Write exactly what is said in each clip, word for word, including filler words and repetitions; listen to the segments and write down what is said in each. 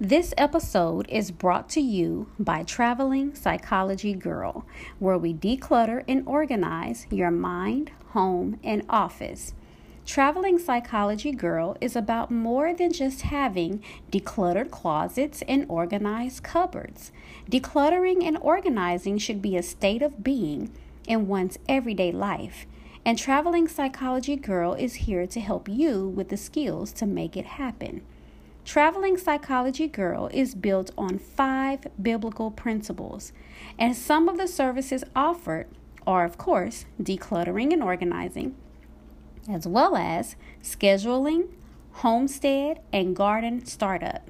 This episode is brought to you by Traveling Psychology Girl, where we declutter and organize your mind, home, and office. Traveling Psychology Girl is about more than just having decluttered closets and organized cupboards. Decluttering and organizing should be a state of being in one's everyday life, and Traveling Psychology Girl is here to help you with the skills to make it happen. Traveling Psychology Girl is built on five biblical principles, and some of the services offered are, of course, decluttering and organizing, as well as scheduling, homestead, and garden startup.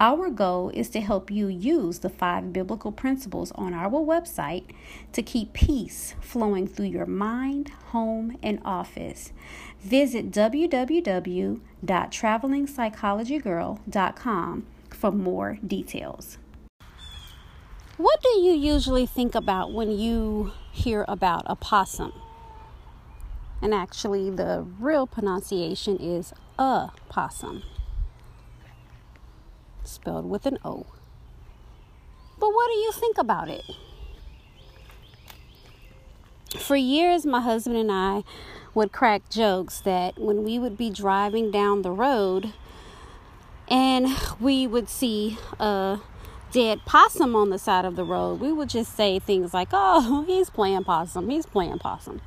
Our goal is to help you use the five biblical principles on our website to keep peace flowing through your mind, home, and office. Visit w w w dot traveling psychology girl dot com for more details. What do you usually think about when you hear about a possum? And actually, the real pronunciation is a possum, spelled with an O. But what do you think about it? For years, my husband and I would crack jokes that when we would be driving down the road and we would see a dead possum on the side of the road, we would just say things like, oh, he's playing possum, he's playing possum.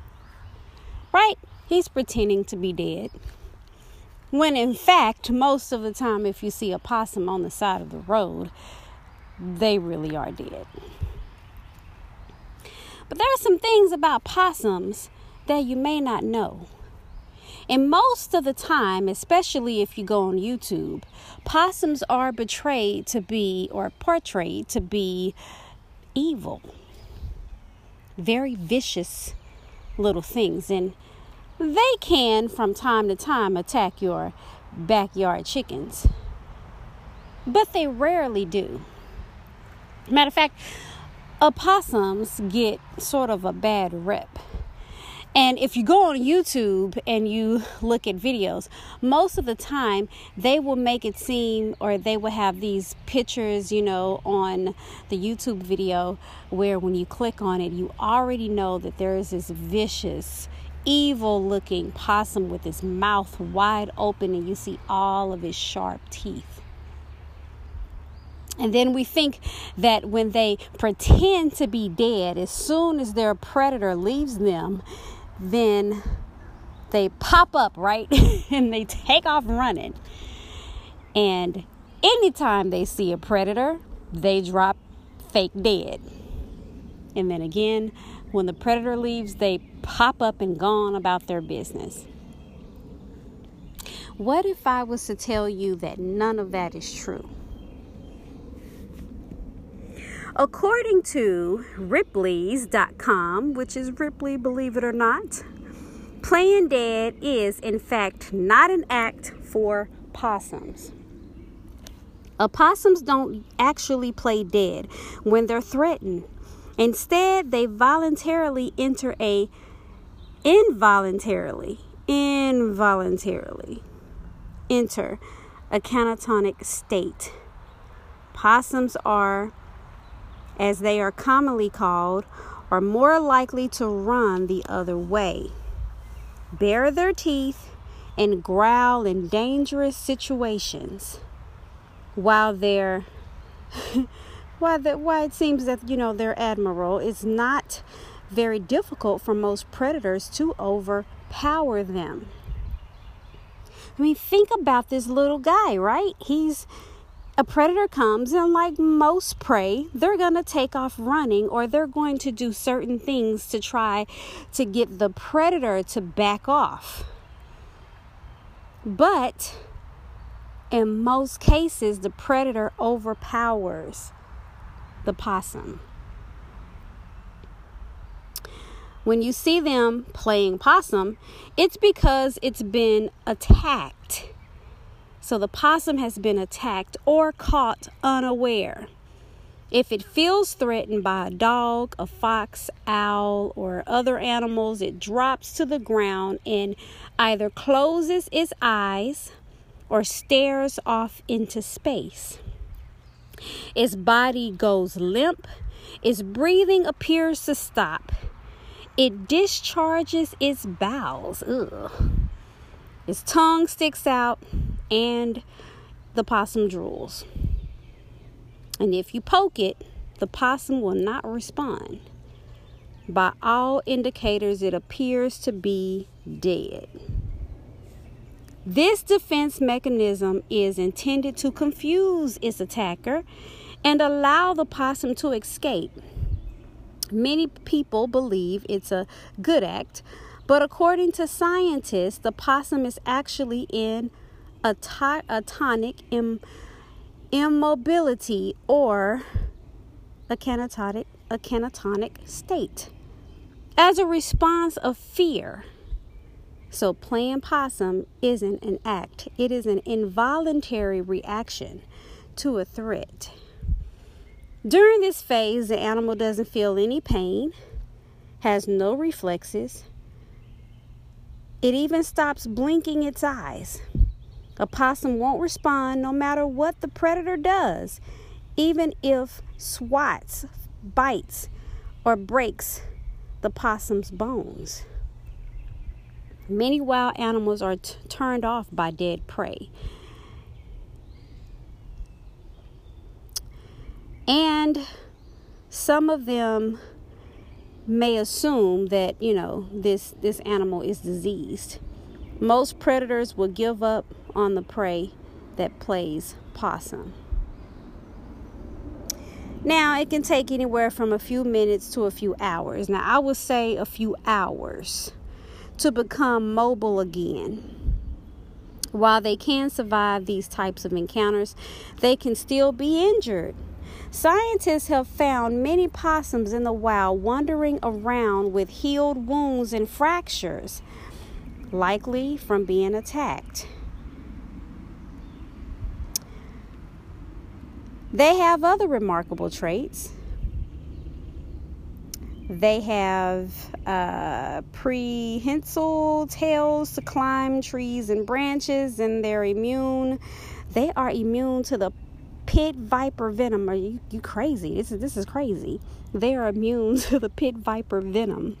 Right? He's pretending to be dead. When in fact, most of the time, if you see a possum on the side of the road, they really are dead. But there are some things about possums that you may not know. And most of the time, especially if you go on YouTube, possums are betrayed to be, or portrayed to be, evil. Very vicious little things. And they can, from time to time, attack your backyard chickens, but they rarely do. Matter of fact, opossums get sort of a bad rep. And if you go on YouTube and you look at videos, most of the time they will make it seem, or they will have these pictures, you know, on the YouTube video where when you click on it, you already know that there is this vicious, evil looking possum with his mouth wide open, and you see all of his sharp teeth. And then we think that when they pretend to be dead, as soon as their predator leaves them, then they pop up, right? And they take off running. And anytime they see a predator, they drop fake dead. And then again, when the predator leaves, they pop up and gone about their business. What if I was to tell you that none of that is true? According to Ripley's dot com, which is Ripley, Believe It or Not, playing dead is, in fact, not an act for possums. Opossums don't actually play dead when they're threatened. Instead, they voluntarily enter a involuntarily, involuntarily enter a catatonic state. Possums are, as they are commonly called, are more likely to run the other way, bare their teeth, and growl in dangerous situations, while they're Why, the, why it seems that, you know, their admiral is not very difficult for most predators to overpower them. I mean, think about this little guy, right? He's a predator comes, and like most prey, they're going to take off running, or they're going to do certain things to try to get the predator to back off. But in most cases, the predator overpowers the possum. When you see them playing possum, it's because it's been attacked. So the possum has been attacked or caught unaware. If it feels threatened by a dog, a fox, owl, or other animals, it drops to the ground and either closes its eyes or stares off into space. Its body goes limp. Its breathing appears to stop. It discharges its bowels. Ugh. Its tongue sticks out and the possum drools. And if you poke it, the possum will not respond. By all indicators, it appears to be dead. This defense mechanism is intended to confuse its attacker and allow the possum to escape. Many people believe it's a good act, but according to scientists, the possum is actually in atonic im- immobility or a catatonic, a catatonic state as a response of fear. So playing possum isn't an act. It is an involuntary reaction to a threat. During this phase, the animal doesn't feel any pain, has no reflexes. It even stops blinking its eyes. A possum won't respond no matter what the predator does, even if swats, bites, or breaks the possum's bones. Many wild animals are t- turned off by dead prey. And some of them may assume that, you know, this, this animal is diseased. Most predators will give up on the prey that plays possum. Now, it can take anywhere from a few minutes to a few hours. Now, I would say a few hours to become mobile again. While they can survive these types of encounters, they can still be injured. Scientists have found many possums in the wild wandering around with healed wounds and fractures, likely from being attacked. They have other remarkable traits. They have uh, prehensile tails to climb trees and branches, and they're immune. They are immune to the pit viper venom. Are you, you crazy? This is this is crazy. They are immune to the pit viper venom.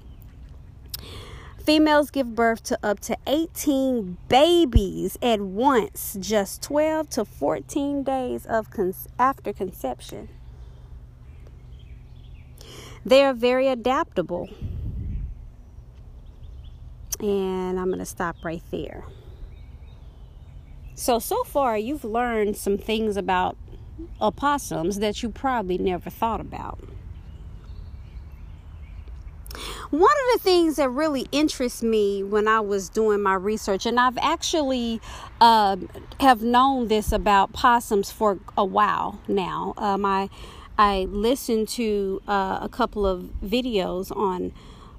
Females give birth to up to eighteen babies at once, just twelve to fourteen days of con- after conception. They are very adaptable. And I'm going to stop right there. So, so far you've learned some things about opossums that you probably never thought about. One of the things that really interests me when I was doing my research, and I've actually uh, have known this about possums for a while now. Um, I I listened to uh, a couple of videos on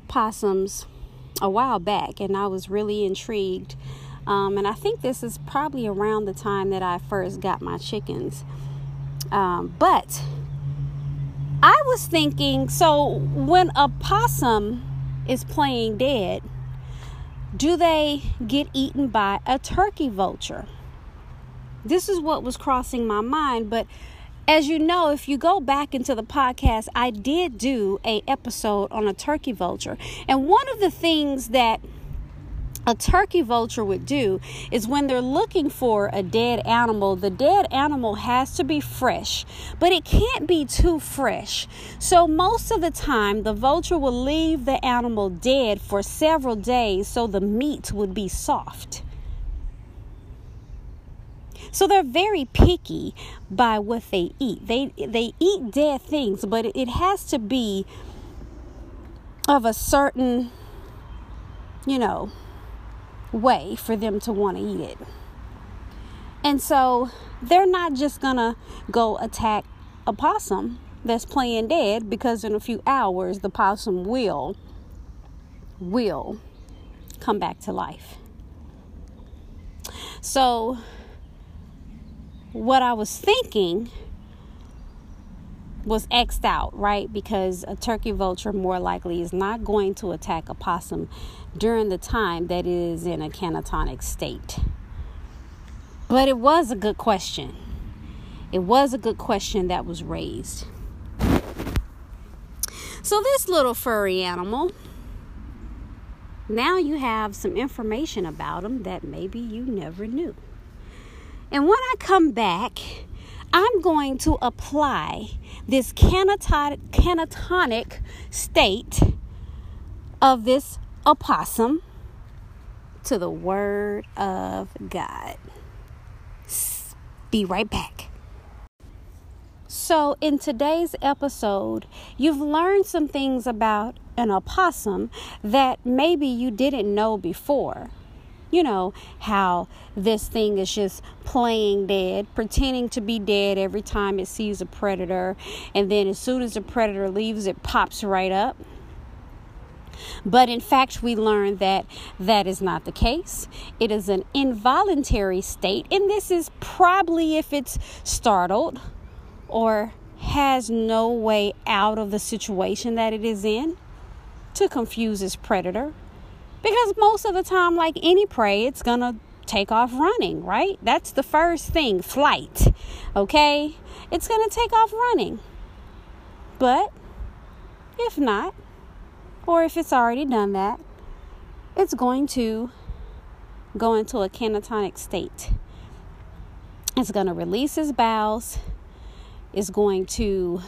possums a while back, and I was really intrigued. Um, and I think this is probably around the time that I first got my chickens. Um, but I was thinking, so when a possum is playing dead, do they get eaten by a turkey vulture? This is what was crossing my mind, but as you know, if you go back into the podcast, I did do an episode on a turkey vulture. And one of the things that a turkey vulture would do is when they're looking for a dead animal, the dead animal has to be fresh, but it can't be too fresh. So most of the time, the vulture will leave the animal dead for several days so the meat would be soft. So they're very picky by what they eat. They they eat dead things, but it has to be of a certain, you know, way for them to want to eat it. And so they're not just going to go attack a possum that's playing dead, because in a few hours the possum will will come back to life. So what I was thinking was X'd out, right? Because a turkey vulture more likely is not going to attack a possum during the time that it is in a catatonic state. But it was a good question. it was a good question that was raised. So this little furry animal, now you have some information about them that maybe you never knew. And when I come back, I'm going to apply this catatonic, catatonic state of this opossum to the Word of God. Be right back. So in today's episode, you've learned some things about an opossum that maybe you didn't know before. You know, how this thing is just playing dead, pretending to be dead every time it sees a predator. And then as soon as the predator leaves, it pops right up. But in fact, we learned that that is not the case. It is an involuntary state. And this is probably if it's startled or has no way out of the situation that it is in to confuse its predator. Because most of the time, like any prey, it's going to take off running, right? That's the first thing, flight, okay? It's going to take off running. But if not, or if it's already done that, it's going to go into a catatonic state. It's going to release its bowels. It's going to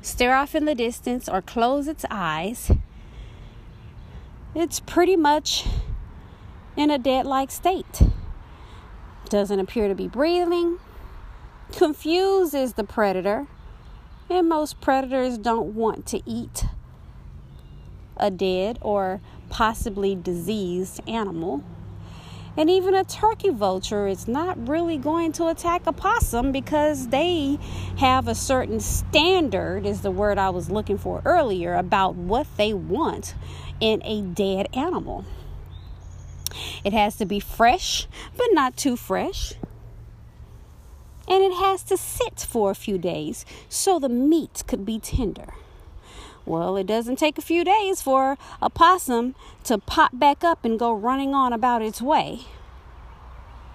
stare off in the distance or close its eyes. It's pretty much in a dead-like state. Doesn't appear to be breathing. Confuses the predator. And most predators don't want to eat a dead or possibly diseased animal. And even a turkey vulture is not really going to attack a possum because they have a certain standard, is the word I was looking for earlier, about what they want in a dead animal. It has to be fresh, but not too fresh. And it has to sit for a few days so the meat could be tender. Well, it doesn't take a few days for a possum to pop back up and go running on about its way.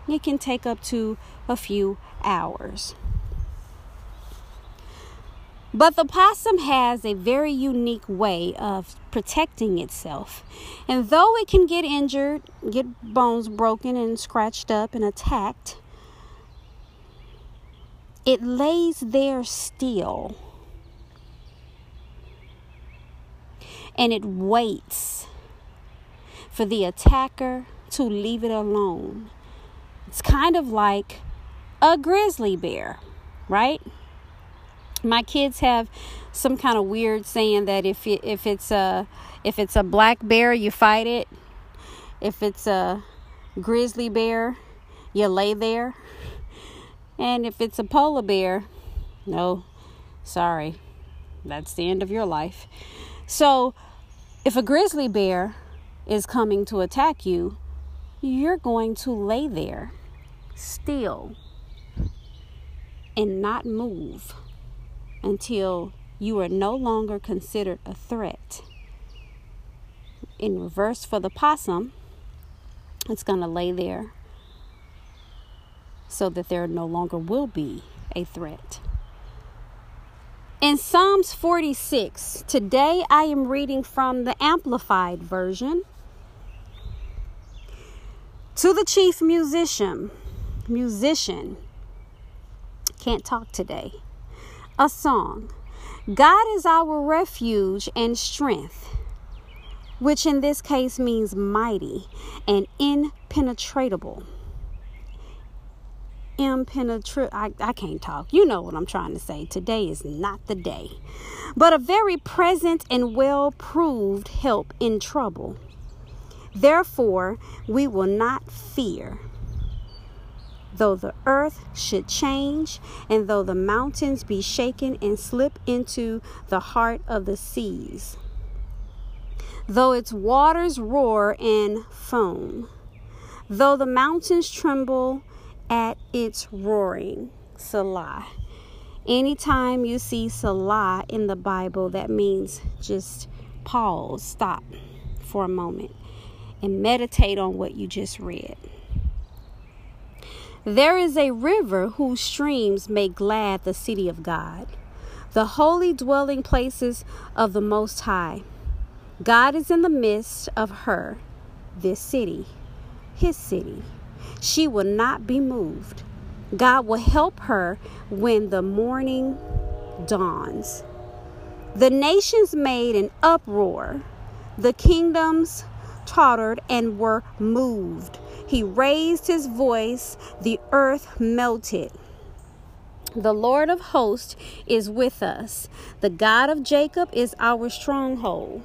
It can take up to a few hours. But the possum has a very unique way of protecting itself. And though it can get injured, get bones broken and scratched up and attacked, it lays there still. And it waits for the attacker to leave it alone. It's kind of like a grizzly bear, right? My kids have some kind of weird saying that if it, if it's a if it's a black bear, you fight it. If it's a grizzly bear, you lay there. And if it's a polar bear, no, sorry, that's the end of your life. So if a grizzly bear is coming to attack you, you're going to lay there still and not move until you are no longer considered a threat. In reverse for the possum, it's going to lay there so that there no longer will be a threat. In Psalms forty-six, today I am reading from the Amplified Version. To the chief musician, musician, can't talk today, a song. God is our refuge and strength, which in this case means mighty and impenetrable. Impenetrable. I, I can't talk. You know what I'm trying to say. Today is not the day. But a very present and well-proved help in trouble. Therefore, we will not fear. Though the earth should change, and though the mountains be shaken and slip into the heart of the seas. Though its waters roar and foam. Though the mountains tremble at its roaring. Salah. Anytime you see Salah in the Bible, that means just pause, stop for a moment, and meditate on what you just read. There is a river whose streams make glad the city of God, the holy dwelling places of the Most High. God is in the midst of her, this city, his city. She will not be moved. God will help her when the morning dawns. The nations made an uproar. The kingdoms tottered and were moved. He raised his voice, the earth melted. The Lord of hosts is with us. The God of Jacob is our stronghold,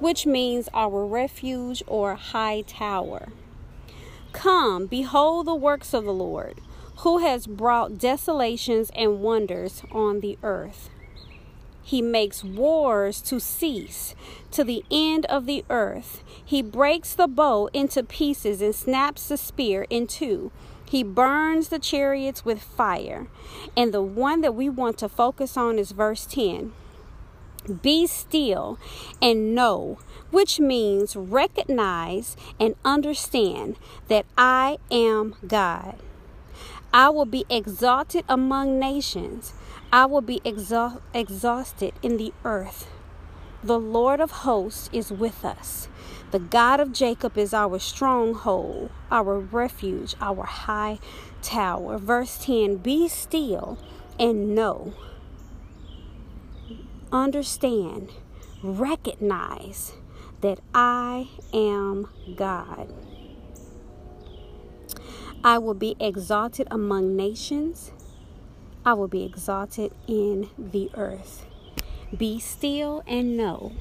which means our refuge or high tower. Come, behold the works of the Lord, who has brought desolations and wonders on the earth. He makes wars to cease to the end of the earth. He breaks the bow into pieces and snaps the spear in two. He burns the chariots with fire. And the one that we want to focus on is verse ten. Be still and know, which means recognize and understand that I am God. I will be exalted among nations. I will be exha- exhausted in the earth. The Lord of hosts is with us. The God of Jacob is our stronghold, our refuge, our high tower. Verse ten, be still and know. Understand, recognize that I am God. I will be exalted among nations. I will be exalted in the earth. Be still and know.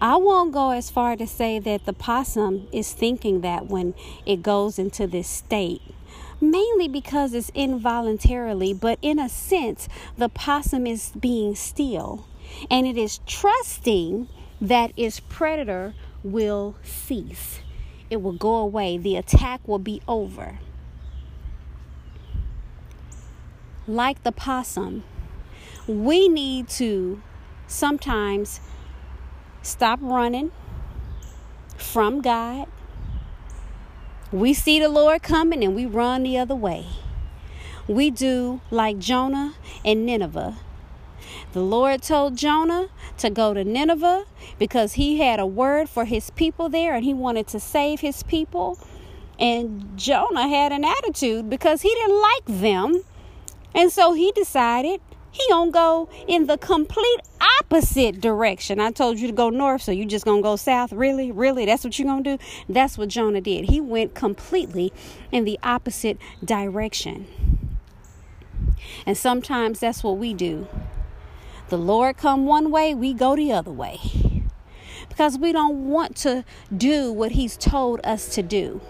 I won't go as far to say that the possum is thinking that when it goes into this state, mainly because it's involuntarily, but in a sense, the possum is being still and it is trusting that its predator will cease. It will go away. The attack will be over. Like the possum, we need to sometimes stop running from God. We see the Lord coming and we run the other way. We do like Jonah and Nineveh. The Lord told Jonah to go to Nineveh because he had a word for his people there and he wanted to save his people. And Jonah had an attitude because he didn't like them. And so he decided he gonna go in the complete opposite direction. I told you to go north, so you just gonna go south? Really? Really? That's what you're gonna do? That's what Jonah did. He went completely in the opposite direction. And sometimes that's what we do. The Lord come one way, we go the other way. Because we don't want to do what he's told us to do.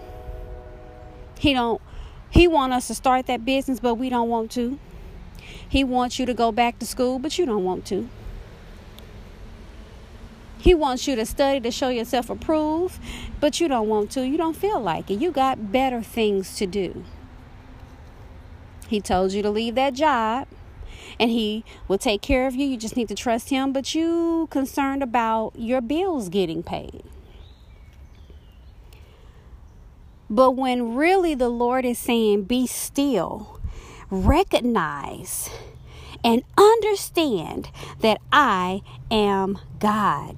He don't He wants us to start that business, but we don't want to. He wants you to go back to school, but you don't want to. He wants you to study to show yourself approved, but you don't want to. You don't feel like it. You got better things to do. He told you to leave that job, and he will take care of you. You just need to trust him, but you concerned about your bills getting paid. But when really the Lord is saying, be still, recognize, and understand that I am God.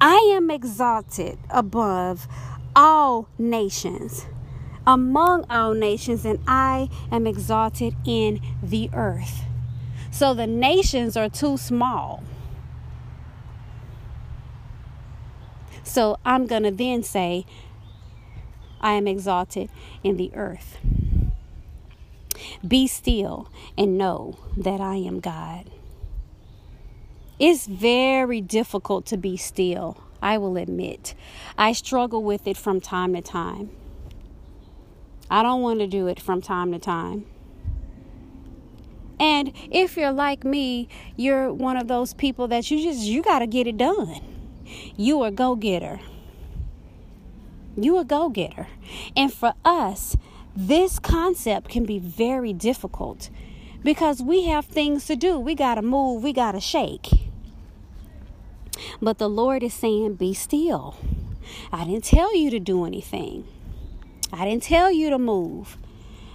I am exalted above all nations, among all nations, and I am exalted in the earth. So the nations are too small. So I'm going to then say, I am exalted in the earth. Be still and know that I am God. It's very difficult to be still, I will admit. I struggle with it from time to time. I don't want to do it from time to time. And if you're like me, you're one of those people that you just, you got to get it done. You a go-getter. You a go-getter. And for us, this concept can be very difficult because we have things to do. We got to move. We got to shake. But the Lord is saying, be still. I didn't tell you to do anything. I didn't tell you to move.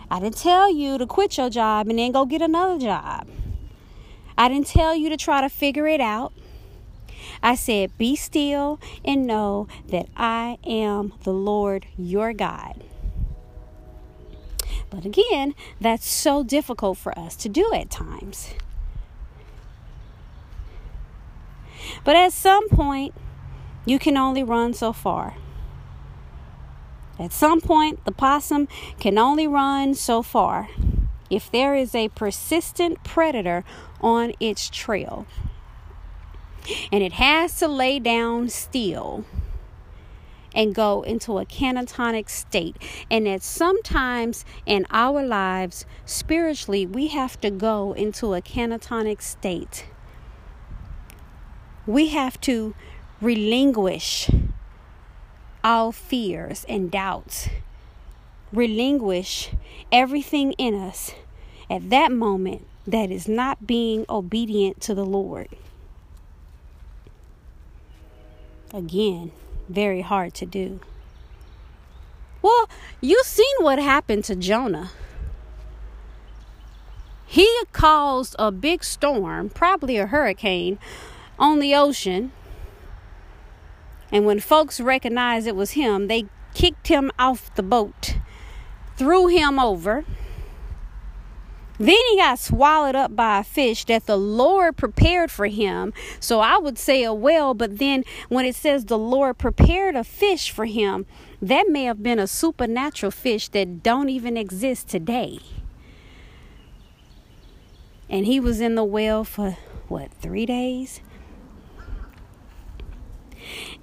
I didn't tell you to quit your job and then go get another job. I didn't tell you to try to figure it out. I said, be still and know that I am the Lord your God. But again, that's so difficult for us to do at times. But at some point, you can only run so far. At some point, the possum can only run so far if there is a persistent predator on its trail. And it has to lay down still and go into a catatonic state. And that sometimes in our lives, spiritually, we have to go into a catatonic state. We have to relinquish all fears and doubts. Relinquish everything in us at that moment that is not being obedient to the Lord. Again, very hard to do. Well, you've seen what happened to Jonah. He caused a big storm, probably a hurricane, on the ocean. And when folks recognized it was him, they kicked him off the boat, threw him over. Then he got swallowed up by a fish that the Lord prepared for him. So I would say a whale, but then when it says the Lord prepared a fish for him, that may have been a supernatural fish that don't even exist today. And he was in the whale for what, three days?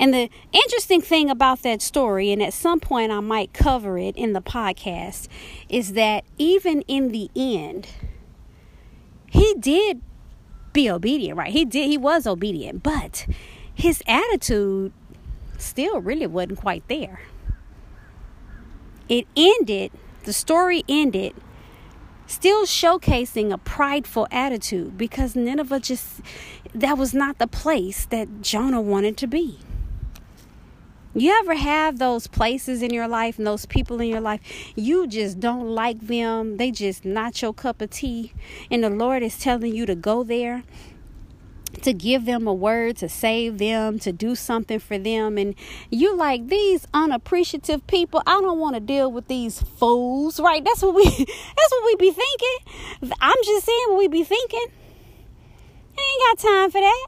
And the interesting thing about that story, and at some point I might cover it in the podcast, is that even in the end, he did be obedient, right? He did. He was obedient, but his attitude still really wasn't quite there. It ended, the story ended, still showcasing a prideful attitude because Nineveh just, that was not the place that Jonah wanted to be. You ever have those places in your life and those people in your life, you just don't like them. They just not your cup of tea. And the Lord is telling you to go there, to give them a word, to save them, to do something for them. And you like, these unappreciative people, I don't want to deal with these fools, right? That's what we, that's what we be thinking. I'm just saying what we be thinking. I ain't got time for that.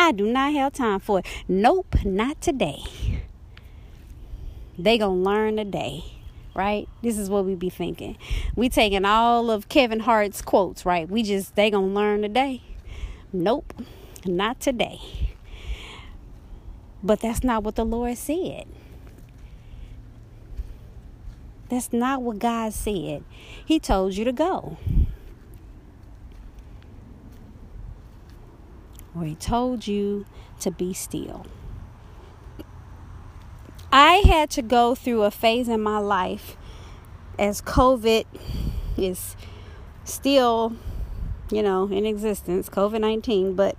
I do not have time for it. Nope, not today. They gonna learn today, right? This is what we be thinking. We taking all of Kevin Hart's quotes, right? We just, they gonna learn today. Nope, not today. But that's not what the Lord said. That's not what God said. He told you to go. Or he told you to be still. I had to go through a phase in my life as COVID is still, you know, in existence, COVID nineteen. But,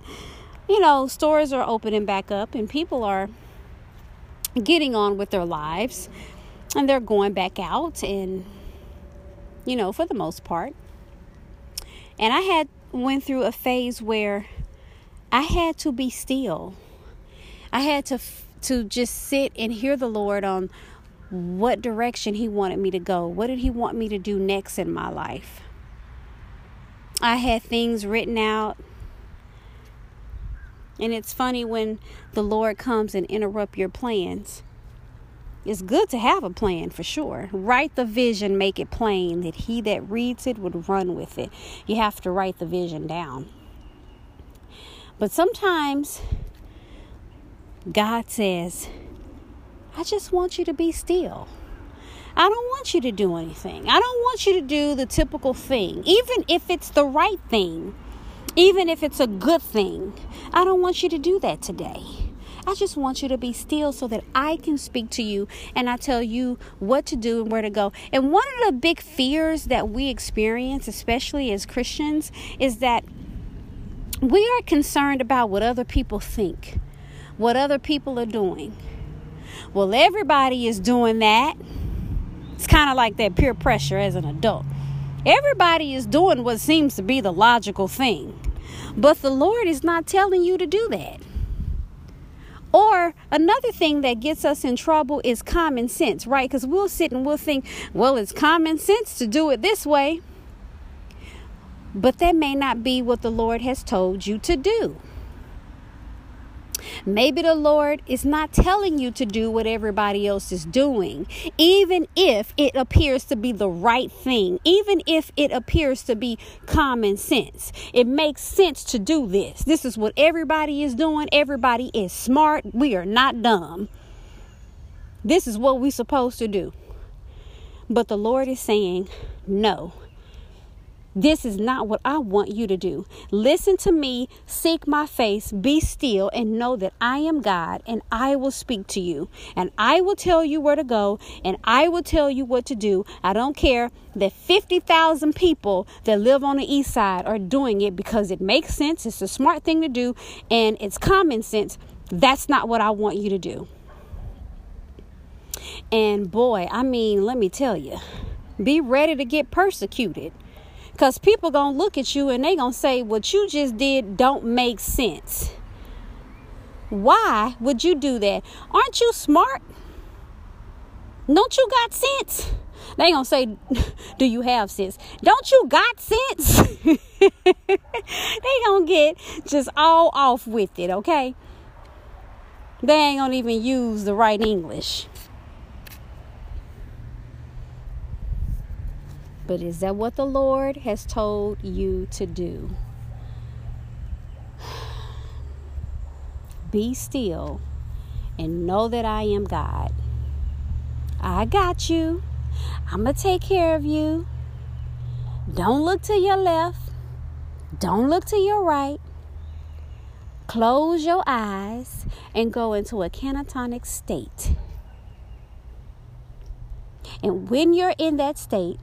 you know, stores are opening back up and people are getting on with their lives and they're going back out and, you know, for the most part. And I had went through a phase where I had to be still. I had to to just sit and hear the Lord on what direction he wanted me to go. What did he want me to do next in my life? I had things written out. And it's funny when the Lord comes and interrupt your plans. It's good to have a plan for sure. Write the vision, make it plain that he that reads it would run with it. You have to write the vision down. But sometimes God says, I just want you to be still. I don't want you to do anything. I don't want you to do the typical thing, even if it's the right thing, even if it's a good thing. I don't want you to do that today. I just want you to be still so that I can speak to you and I tell you what to do and where to go. And one of the big fears that we experience, especially as Christians, is that we are concerned about what other people think, what other people are doing. well, everybody is doing that. It's kind of like that peer pressure as an adult. Everybody is doing what seems to be the logical thing, but the Lord is not telling you to do that. Or another thing that gets us in trouble is common sense, right? Because we'll sit and we'll think, well, it's common sense to do it this way. But that may not be what the Lord has told you to do. Maybe the Lord is not telling you to do what everybody else is doing, even if it appears to be the right thing, even if it appears to be common sense. It makes sense to do this. This is what everybody is doing. Everybody is smart. We are not dumb. This is what we're supposed to do. But the Lord is saying, no. This is not what I want you to do. Listen to me, seek my face, be still, and know that I am God, and I will speak to you, and I will tell you where to go, and I will tell you what to do. I don't care that fifty thousand people that live on the east side are doing it because it makes sense, it's a smart thing to do, and it's common sense. That's not what I want you to do. And boy, I mean, let me tell you, be ready to get persecuted. Because people going to look at you and they going to say, what you just did don't make sense. Why would you do that? Aren't you smart? Don't you got sense? They going to say, do you have sense? Don't you got sense? They going to get just all off with it, okay? They ain't going to even use the right English. But is that what the Lord has told you to do? Be still and know that I am God. I got you. I'm going to take care of you. Don't look to your left. Don't look to your right. Close your eyes and go into a catatonic state. And when you're in that state,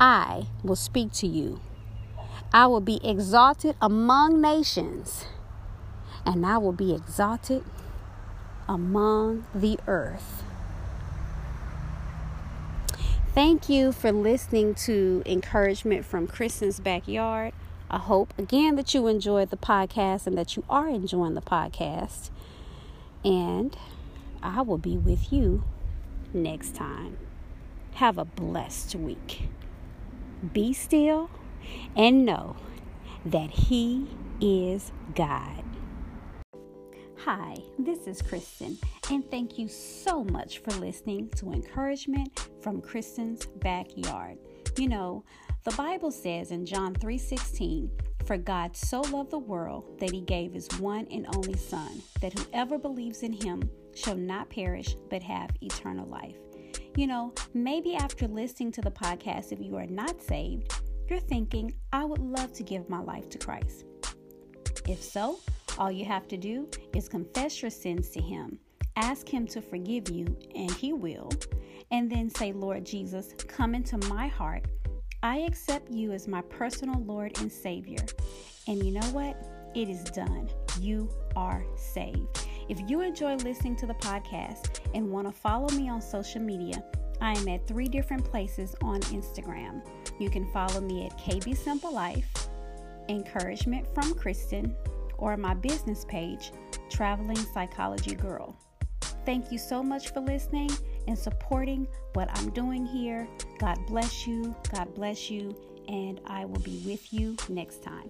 I will speak to you. I will be exalted among nations, and I will be exalted among the earth. Thank you for listening to Encouragement from Kristen's Backyard. I hope, again, that you enjoyed the podcast and that you are enjoying the podcast. And I will be with you next time. Have a blessed week. Be still and know that He is God. Hi, this is Kristen, and thank you so much for listening to Encouragement from Kristen's Backyard. You know, the Bible says in John three sixteen, for God so loved the world that He gave His one and only Son, that whoever believes in Him shall not perish but have eternal life. You know, maybe after listening to the podcast, if you are not saved, you're thinking, I would love to give my life to Christ. If so, all you have to do is confess your sins to Him, ask Him to forgive you, and He will, and then say, Lord Jesus, come into my heart. I accept you as my personal Lord and Savior. And you know what? It is done. You are saved. If you enjoy listening to the podcast and want to follow me on social media, I am at three different places on Instagram. You can follow me at K B Simple Life, Encouragement from Kristen, or my business page, Traveling Psychology Girl. Thank you so much for listening and supporting what I'm doing here. God bless you. God bless you. And I will be with you next time.